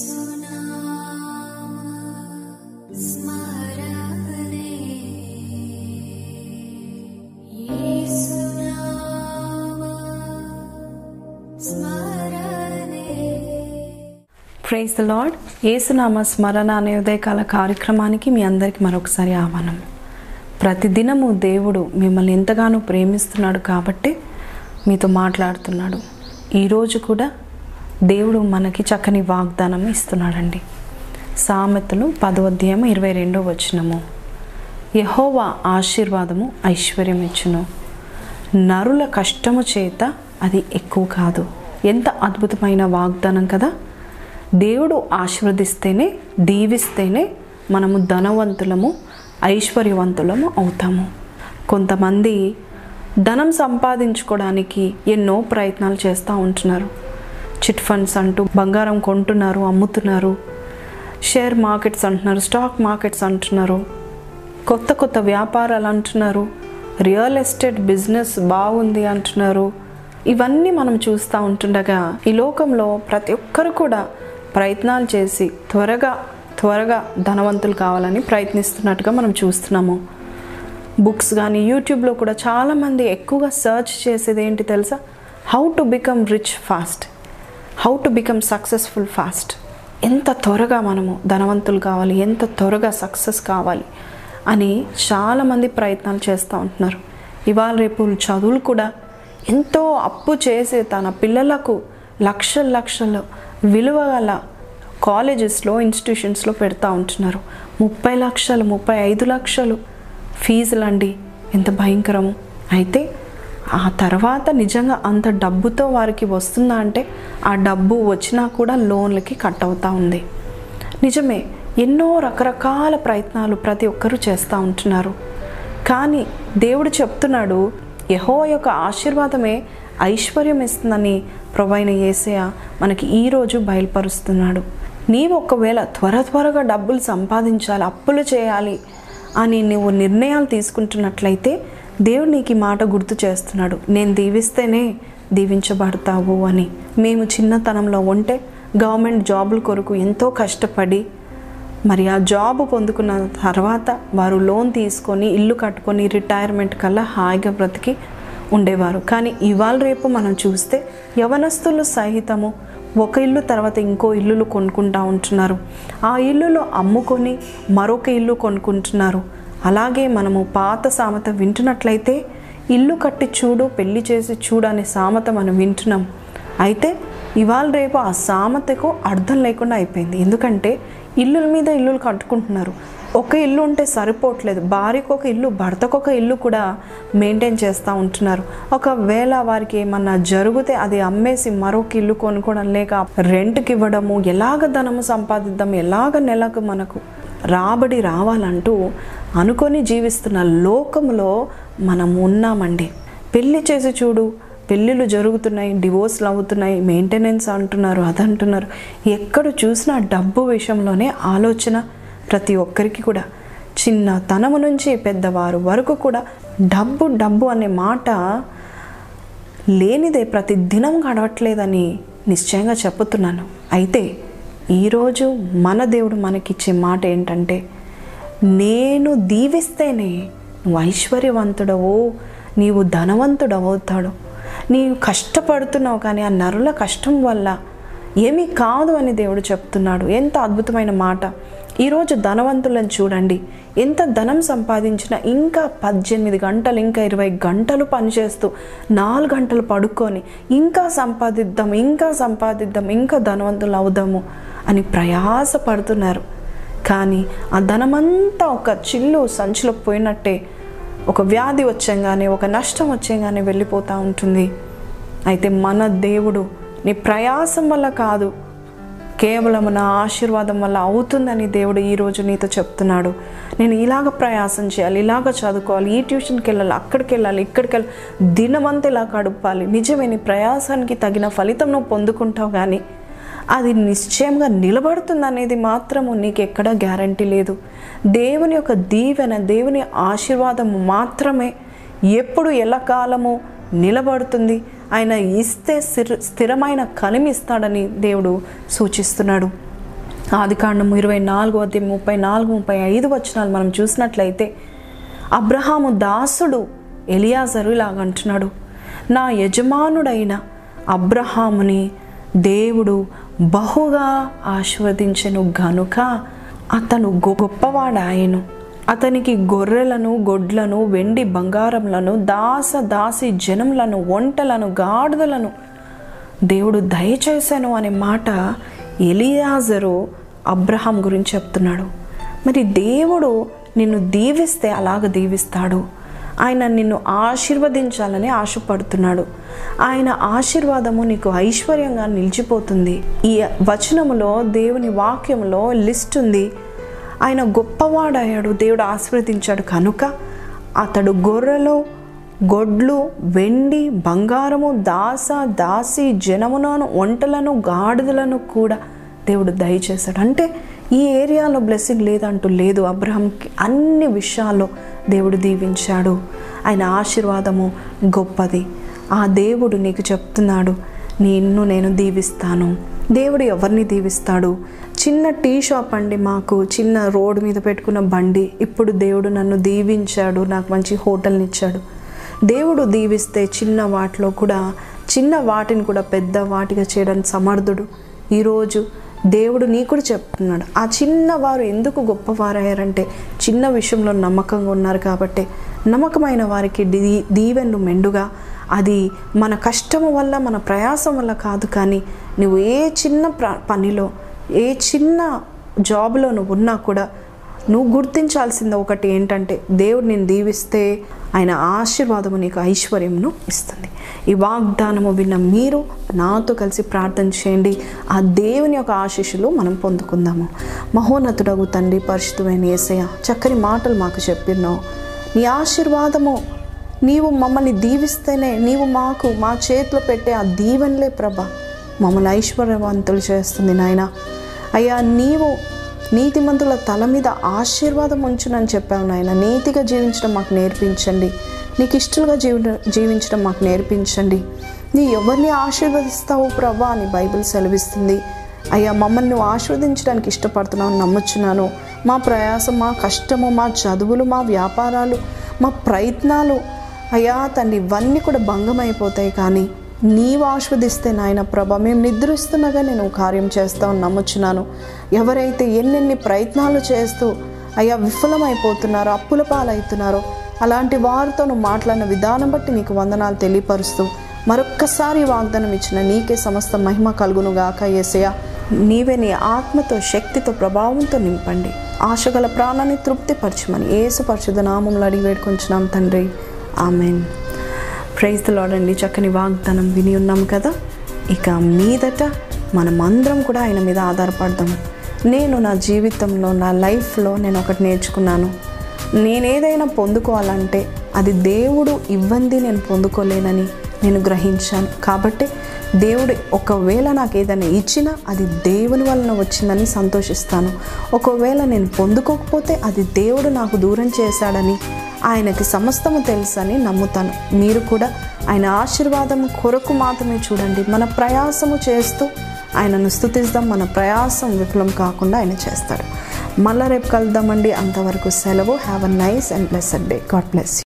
Praise the lord. యేసునామ స్మరణ అనే ఉదయకాల కార్యక్రమానికి మీ అందరికీ మరొకసారి ఆహ్వానం. ప్రతిదినము దేవుడు మిమ్మల్ని ఎంతగానో ప్రేమిస్తున్నాడు కాబట్టి మీతో మాట్లాడుతున్నాడు. ఈరోజు కూడా దేవుడు మనకి చక్కని వాగ్దానం ఇస్తున్నాడండి. సామెతలు 10:22 యెహోవా ఆశీర్వాదము ఐశ్వర్యం ఇచ్చును, నరుల కష్టము చేత అది ఎక్కువ కాదు. ఎంత అద్భుతమైన వాగ్దానం కదా! దేవుడు ఆశీర్వదిస్తేనే, దీవిస్తేనే మనము ధనవంతులము, ఐశ్వర్యవంతులము అవుతాము. కొంతమంది ధనం సంపాదించుకోవడానికి ఎన్నో ప్రయత్నాలు చేస్తూ ఉంటున్నారు. చిట్ ఫండ్స్ అంటూ బంగారం కొంటున్నారు, అమ్ముతున్నారు. షేర్ మార్కెట్స్ అంటున్నారు, స్టాక్ మార్కెట్స్ అంటున్నారు, కొత్త కొత్త వ్యాపారాలు అంటున్నారు, రియల్ ఎస్టేట్ బిజినెస్ బాగుంది అంటున్నారు. ఇవన్నీ మనం చూస్తూ ఉంటుండగా ఈ లోకంలో ప్రతి ఒక్కరు కూడా ప్రయత్నాలు చేసి త్వరగా ధనవంతులు కావాలని ప్రయత్నిస్తున్నట్టుగా మనం చూస్తున్నాము. బుక్స్ కానీ యూట్యూబ్లో కూడా చాలామంది ఎక్కువగా సర్చ్ చేసేది ఏంటి తెలుసా? How to become rich fast, how to become successful fast. ఎంత త్వరగా మనము ధనవంతులు కావాలి, ఎంత త్వరగా సక్సెస్ కావాలి అని చాలామంది ప్రయత్నాలు చేస్తూ ఉంటున్నారు. ఇవాళ రేపు చదువులు కూడా ఎంతో అప్పు చేసి తన పిల్లలకు లక్షలు విలువ గల కాలేజెస్లో, ఇన్స్టిట్యూషన్స్లో పెడతా ఉంటున్నారు. 30 లక్షలు, 35 లక్షలు ఫీజులండి. ఎంత భయంకరము! అయితే ఆ తర్వాత నిజంగా అంత డబ్బుతో వారికి వస్తుందా అంటే ఆ డబ్బు వచ్చినా కూడా లోన్లకి కట్ అవుతూ ఉంది. నిజమే, ఎన్నో రకరకాల ప్రయత్నాలు ప్రతి ఒక్కరూ చేస్తూ ఉంటున్నారు. కానీ దేవుడు చెప్తున్నాడు, యెహోవా యొక్క ఆశీర్వాదమే ఐశ్వర్యం ఇస్తుందని ప్రభువైన యేసయ్య మనకి ఈరోజు బయలుపరుస్తున్నాడు. నీవు ఒకవేళ త్వరగా డబ్బులు సంపాదించాలి, అప్పులు చేయాలి అని నువ్వు నిర్ణయాలు తీసుకుంటున్నట్లయితే దేవుడు నీకు ఈ మాట గుర్తు చేస్తున్నాడు, నేను దీవిస్తేనే దీవించబడతావు అని. మేము చిన్నతనంలో ఉంటే గవర్నమెంట్ జాబుల కొరకు ఎంతో కష్టపడి మరి ఆ జాబ్ పొందుకున్న తర్వాత వారు లోన్ తీసుకొని ఇల్లు కట్టుకొని రిటైర్మెంట్ కల్లా హాయిగా బ్రతికి ఉండేవారు. కానీ ఇవాళ రేపు మనం చూస్తే యవనస్తులు సహితము ఒక ఇల్లు తర్వాత ఇంకో ఇల్లులు కొనుక్కుంటూ ఉంటున్నారు. ఆ ఇల్లులు అమ్ముకొని మరొక ఇల్లు కొనుక్కుంటున్నారు. అలాగే మనము పాత సామెత వింటున్నట్లయితే ఇల్లు కట్టి చూడు, పెళ్లి చేసి చూడు అనే సామెత మనం వింటున్నాం. అయితే ఇవాళ రేపు ఆ సామెతకు అర్థం లేకుండా అయిపోయింది. ఎందుకంటే ఇల్లుల మీద ఇల్లులు కట్టుకుంటున్నారు. ఒక ఇల్లు ఉంటే సరిపోవట్లేదు, భార్యకు ఒక ఇల్లు, భర్తకు ఒక ఇల్లు కూడా మెయింటైన్ చేస్తూ ఉంటున్నారు. ఒకవేళ వారికి ఏమన్నా జరిగితే అది అమ్మేసి మరొక ఇల్లు కొనుక్కోవడం, లేక రెంట్కి ఇవ్వడము. ఎలాగ ధనము సంపాదిద్దాం, ఎలాగ నెలకు మనకు రాబడి రావాలంటూ అనుకొని జీవిస్తున్న లోకంలో మనం ఉన్నామండి. పెళ్ళి చేసి చూడు, పెళ్ళిళ్ళు జరుగుతున్నాయి, డివోర్స్లు అవుతున్నాయి, మెయింటెనెన్స్ అంటున్నారు, అదంటున్నారు. ఎక్కడ చూసినా డబ్బు విషయంలోనే ఆలోచన ప్రతి ఒక్కరికి కూడా. చిన్న తనము నుంచి పెద్దవారు వరకు కూడా డబ్బు డబ్బు అనే మాట లేనిదే ప్రతి దినం గడవట్లేదని నిశ్చయంగా చెప్తున్నాను. అయితే ఈరోజు మన దేవుడు మనకిచ్చే మాట ఏంటంటే, నేను దీవిస్తేనే నువ్వు ఐశ్వర్యవంతుడవు, నీవు ధనవంతుడవుతాడు. నీవు కష్టపడుతున్నావు కానీ ఆ నరుల కష్టం వల్ల ఏమీ కాదు అని దేవుడు చెప్తున్నాడు. ఎంత అద్భుతమైన మాట! ఈరోజు ధనవంతులను చూడండి, ఎంత ధనం సంపాదించినా ఇంకా 18 గంటలు, ఇంకా 20 గంటలు పనిచేస్తూ 4 గంటలు పడుకొని ఇంకా సంపాదిద్దాం, ఇంకా సంపాదిద్దాం, ఇంకా ధనవంతులు అవుదాము అని ప్రయాస పడుతున్నారు. కానీ ఆ ధనమంతా ఒక చిల్లు సంచిలో పోయినట్టే, ఒక వ్యాధి వచ్చంగానే, ఒక నష్టం వచ్చంగానే వెళ్ళిపోతూ ఉంటుంది. అయితే మన దేవుడు, నీ ప్రయాసం వల్ల కాదు, కేవలం నా ఆశీర్వాదం వల్ల అవుతుందని దేవుడు ఈరోజు నీతో చెప్తున్నాడు. నేను ఇలాగ ప్రయాసం చేయాలి, ఇలాగ చదువుకోవాలి, ఈ ట్యూషన్కి వెళ్ళాలి, అక్కడికి వెళ్ళాలి, ఇక్కడికి వెళ్ళాలి, దినమంతా ఇలా గడపాలి. నిజమే, నీ ప్రయాసానికి తగిన ఫలితం నువ్వు పొందుకుంటావు. కానీ అది నిశ్చయంగా నిలబడుతుందనేది మాత్రము నీకు ఎక్కడా గ్యారంటీ లేదు. దేవుని యొక్క దీవెన, దేవుని ఆశీర్వాదము మాత్రమే ఎప్పుడు ఎల్లకాలము నిలబడుతుంది. ఆయన ఇస్తే స్థిరమైన కనిమిస్తాడని దేవుడు సూచిస్తున్నాడు. ఆదికాండము 24:34-35 మనం చూసినట్లయితే అబ్రహాము దాసుడు ఎలియాజరు ఇలాగంటున్నాడు, నా యజమానుడైన అబ్రహాముని దేవుడు బహుగా ఆశీర్వదించెను గనుక అతను గొప్పవాడాయెను. అతనికి గొర్రెలను, గొడ్లను, వెండి బంగారములను, దాసి జనములను, ఒంటలను, గాడిదలను దేవుడు దయచేశాను అనే మాట ఎలియాజరు అబ్రహాం గురించి చెప్తున్నాడు. మరి దేవుడు నిన్ను దీవిస్తే అలాగ దీవిస్తాడు. ఆయన నిన్ను ఆశీర్వదించాలని ఆశపడుతున్నాడు. ఆయన ఆశీర్వాదము నీకు ఐశ్వర్యంగా నిలిచిపోతుంది. ఈ వచనములో, దేవుని వాక్యంలో లిస్ట్ ఉంది. ఆయన గొప్పవాడయ్యాడు, దేవుడు ఆశీర్వదించాడు కనుక అతడు గొర్రెలు, గొడ్లు, వెండి, బంగారము, దాసి జనములను, ఒంటలను, గాడిదలను కూడా దేవుడు దయచేశాడు. అంటే ఈ ఏరియాలో బ్లెస్సింగ్ లేదంటూ లేదు. అబ్రహాంకి అన్ని విషయాల్లో దేవుడు దీవించాడు. ఆయన ఆశీర్వాదము గొప్పది. ఆ దేవుడు నీకు చెప్తున్నాడు, నిన్ను నేను దీవిస్తాను. దేవుడు ఎవరిని దీవిస్తాడు? చిన్న టీ షాప్ అండి, మాకు చిన్న రోడ్డు మీద పెట్టుకున్న బండి, ఇప్పుడు దేవుడు నన్ను దీవించాడు, నాకు మంచి హోటల్ని ఇచ్చాడు. దేవుడు దీవిస్తే చిన్న వాటిలో కూడా, చిన్న వాటిని కూడా పెద్ద వాటిగా చేయడానికి సమర్థుడు. ఈరోజు దేవుడు నీకు చెప్తున్నాడు. ఆ చిన్నవారు ఎందుకు గొప్పవారయ్యారంటే చిన్న విషయంలో నమ్మకంగా ఉన్నారు కాబట్టి. నమ్మకమైన వారికి దీవెన్లు మెండుగా. అది మన కష్టము వల్ల, మన ప్రయాసం వల్ల కాదు, కానీ నువ్వు ఏ చిన్న పనిలో, ఏ చిన్న జాబ్లో నువ్వు ఉన్నా కూడా నువ్వు గుర్తించాల్సింది ఒకటి ఏంటంటే, దేవుడు నిన్ను దీవిస్తే ఆయన ఆశీర్వాదము నీకు ఐశ్వర్యంను ఇస్తుంది. ఈ వాగ్దానము విన్న మీరు నాతో కలిసి ప్రార్థన చేయండి. ఆ దేవుని యొక్క ఆశీస్సులు మనం పొందుకుందాము. మహోన్నతుడగు తండ్రి, పరిశుద్ధమైన యేసయ్య, చక్కని మాటలు మాకు చెప్పినావు. నీ ఆశీర్వాదము, నీవు మమ్మల్ని దీవిస్తేనే, నీవు మాకు మా చేతిలో పెట్టే ఆ దీవెనలే ప్రభా మమ్మల్ని ఐశ్వర్యవంతులు చేస్తుంది నాయన. అయ్యా, నీవు నీతిమంతుల తల మీద ఆశీర్వాదం ఉంచునని చెప్పావు నాయన. నీతిగా జీవించడం మాకు నేర్పించండి, నీకు ఇష్టలుగా జీవించడం మాకు నేర్పించండి. నీ ఎవరిని ఆశీర్వదిస్తావు ప్రభా అని బైబిల్ సెలవిస్తుంది. అయ్యా, మమ్మల్ని నువ్వు ఆశీర్వదించడానికి ఇష్టపడుతున్నావు నమ్ముచున్నాను. మా ప్రయాసం, మా కష్టము, మా చదువులు, మా వ్యాపారాలు, మా ప్రయత్నాలు అయ్యా తండ్రి, ఇవన్నీ కూడా భంగమైపోతాయి. కానీ నీవు ఆశీర్వదిస్తే నాయన ప్రభా మేము నిద్రిస్తున్నాగా నేను కార్యం చేస్తామని నమ్ముచున్నాను. ఎవరైతే ఎన్నెన్ని ప్రయత్నాలు చేస్తూ అయ్యా విఫలమైపోతున్నారో, అప్పుల పాలవుతున్నారో, అలాంటి వారితో నువ్వు మాట్లాడిన విధానం బట్టి నీకు వందనాలు తెలియపరుస్తూ మరొక్కసారి వాగ్దానం ఇచ్చిన నీకే సమస్త మహిమ కలుగునుగాక. యేసయ్యా, నీవే నీ ఆత్మతో, శక్తితో, ప్రభావంతో నింపండి. ఆశగల ప్రాణాన్ని తృప్తిపరచమని యేసు పరిశుద్ధ నామములో అడిగి వేడుకొంచున్నాం తండ్రి. ఆమెన్. ప్రైజ్ ది లార్డ్ అండి. చక్కని వాగ్దానం విని ఉన్నాం కదా. ఇక మీదట మనమందరం కూడా ఆయన మీద ఆధారపడదాం. నేను నా జీవితంలో, నా లైఫ్లో నేను ఒకటి నేర్చుకున్నాను. నేనేదైనా పొందుకోవాలంటే అది దేవుడు ఇవ్వంది నేను పొందుకోలేనని నేను గ్రహించాను. కాబట్టి దేవుడు ఒకవేళ నాకు ఏదైనా ఇచ్చినా అది దేవుని వలన వచ్చిందని సంతోషిస్తాను. ఒకవేళ నేను పొందుకోకపోతే అది దేవుడు నాకు దూరం చేశాడని, ఆయనకి సమస్తము తెలుసని నమ్ముతాను. మీరు కూడా ఆయన ఆశీర్వాదం కొరకు మాత్రమే చూడండి. మన ప్రయాసము చేస్తూ ఆయనను స్తుతిస్తాం. మన ప్రయాసం విఫలం కాకుండా ఆయన చేస్తాడు. మళ్ళా రేపు కలుద్దామండి. అంతవరకు సెలవు. Have a nice and blessed day. God bless.